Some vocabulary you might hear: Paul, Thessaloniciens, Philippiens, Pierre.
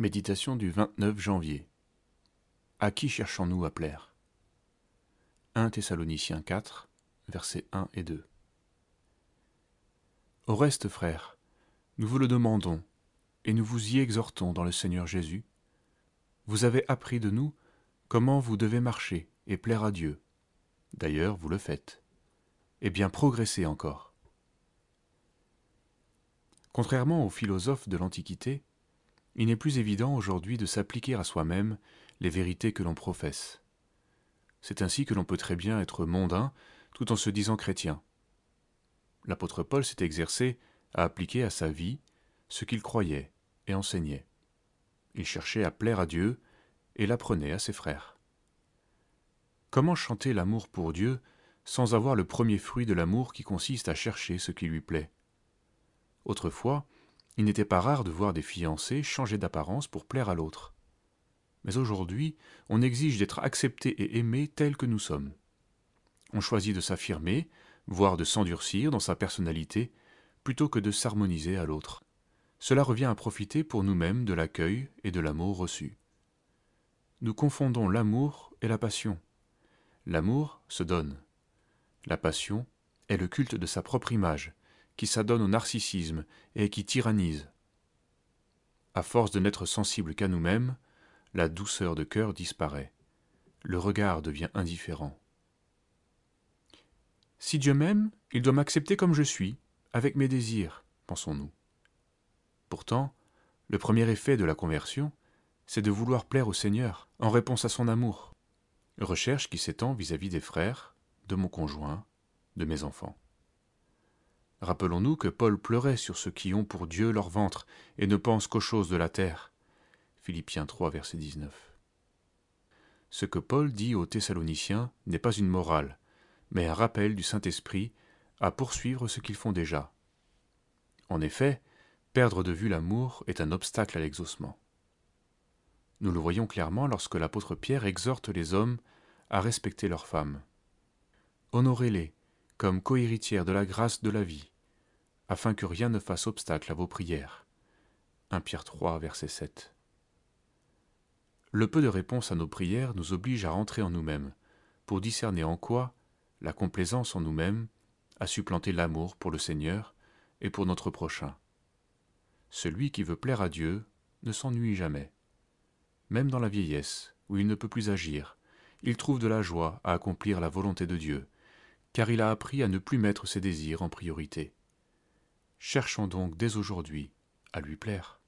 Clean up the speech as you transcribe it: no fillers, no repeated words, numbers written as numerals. Méditation du 29 janvier. À qui cherchons-nous à plaire? 1 Thessaloniciens 4, versets 1 et 2. Au reste, frères, nous vous le demandons, et nous vous y exhortons dans le Seigneur Jésus. Vous avez appris de nous comment vous devez marcher et plaire à Dieu. D'ailleurs, vous le faites. Eh bien, progressez encore. Contrairement aux philosophes de l'Antiquité, il n'est plus évident aujourd'hui de s'appliquer à soi-même les vérités que l'on professe. C'est ainsi que l'on peut très bien être mondain tout en se disant chrétien. L'apôtre Paul s'est exercé à appliquer à sa vie ce qu'il croyait et enseignait. Il cherchait à plaire à Dieu et l'apprenait à ses frères. Comment chanter l'amour pour Dieu sans avoir le premier fruit de l'amour qui consiste à chercher ce qui lui plaît? Autrefois, il n'était pas rare de voir des fiancés changer d'apparence pour plaire à l'autre. Mais aujourd'hui, on exige d'être accepté et aimé tel que nous sommes. On choisit de s'affirmer, voire de s'endurcir dans sa personnalité, plutôt que de s'harmoniser à l'autre. Cela revient à profiter pour nous-mêmes de l'accueil et de l'amour reçu. Nous confondons l'amour et la passion. L'amour se donne. La passion est le culte de sa propre image, qui s'adonne au narcissisme et qui tyrannise. À force de n'être sensible qu'à nous-mêmes, la douceur de cœur disparaît. Le regard devient indifférent. Si Dieu m'aime, il doit m'accepter comme je suis, avec mes désirs, pensons-nous. Pourtant, le premier effet de la conversion, c'est de vouloir plaire au Seigneur en réponse à son amour. Recherche qui s'étend vis-à-vis des frères, de mon conjoint, de mes enfants. Rappelons-nous que Paul pleurait sur ceux qui ont pour Dieu leur ventre et ne pensent qu'aux choses de la terre. Philippiens 3, verset 19. Ce que Paul dit aux Thessaloniciens n'est pas une morale, mais un rappel du Saint-Esprit à poursuivre ce qu'ils font déjà. En effet, perdre de vue l'amour est un obstacle à l'exaucement. Nous le voyons clairement lorsque l'apôtre Pierre exhorte les hommes à respecter leurs femmes. Honorez-les comme cohéritières de la grâce de la vie, afin que rien ne fasse obstacle à vos prières. 1 Pierre 3, verset 7. Le peu de réponse à nos prières nous oblige à rentrer en nous-mêmes, pour discerner en quoi la complaisance en nous-mêmes a supplanté l'amour pour le Seigneur et pour notre prochain. Celui qui veut plaire à Dieu ne s'ennuie jamais. Même dans la vieillesse, où il ne peut plus agir, il trouve de la joie à accomplir la volonté de Dieu, car il a appris à ne plus mettre ses désirs en priorité. Cherchons donc dès aujourd'hui à lui plaire.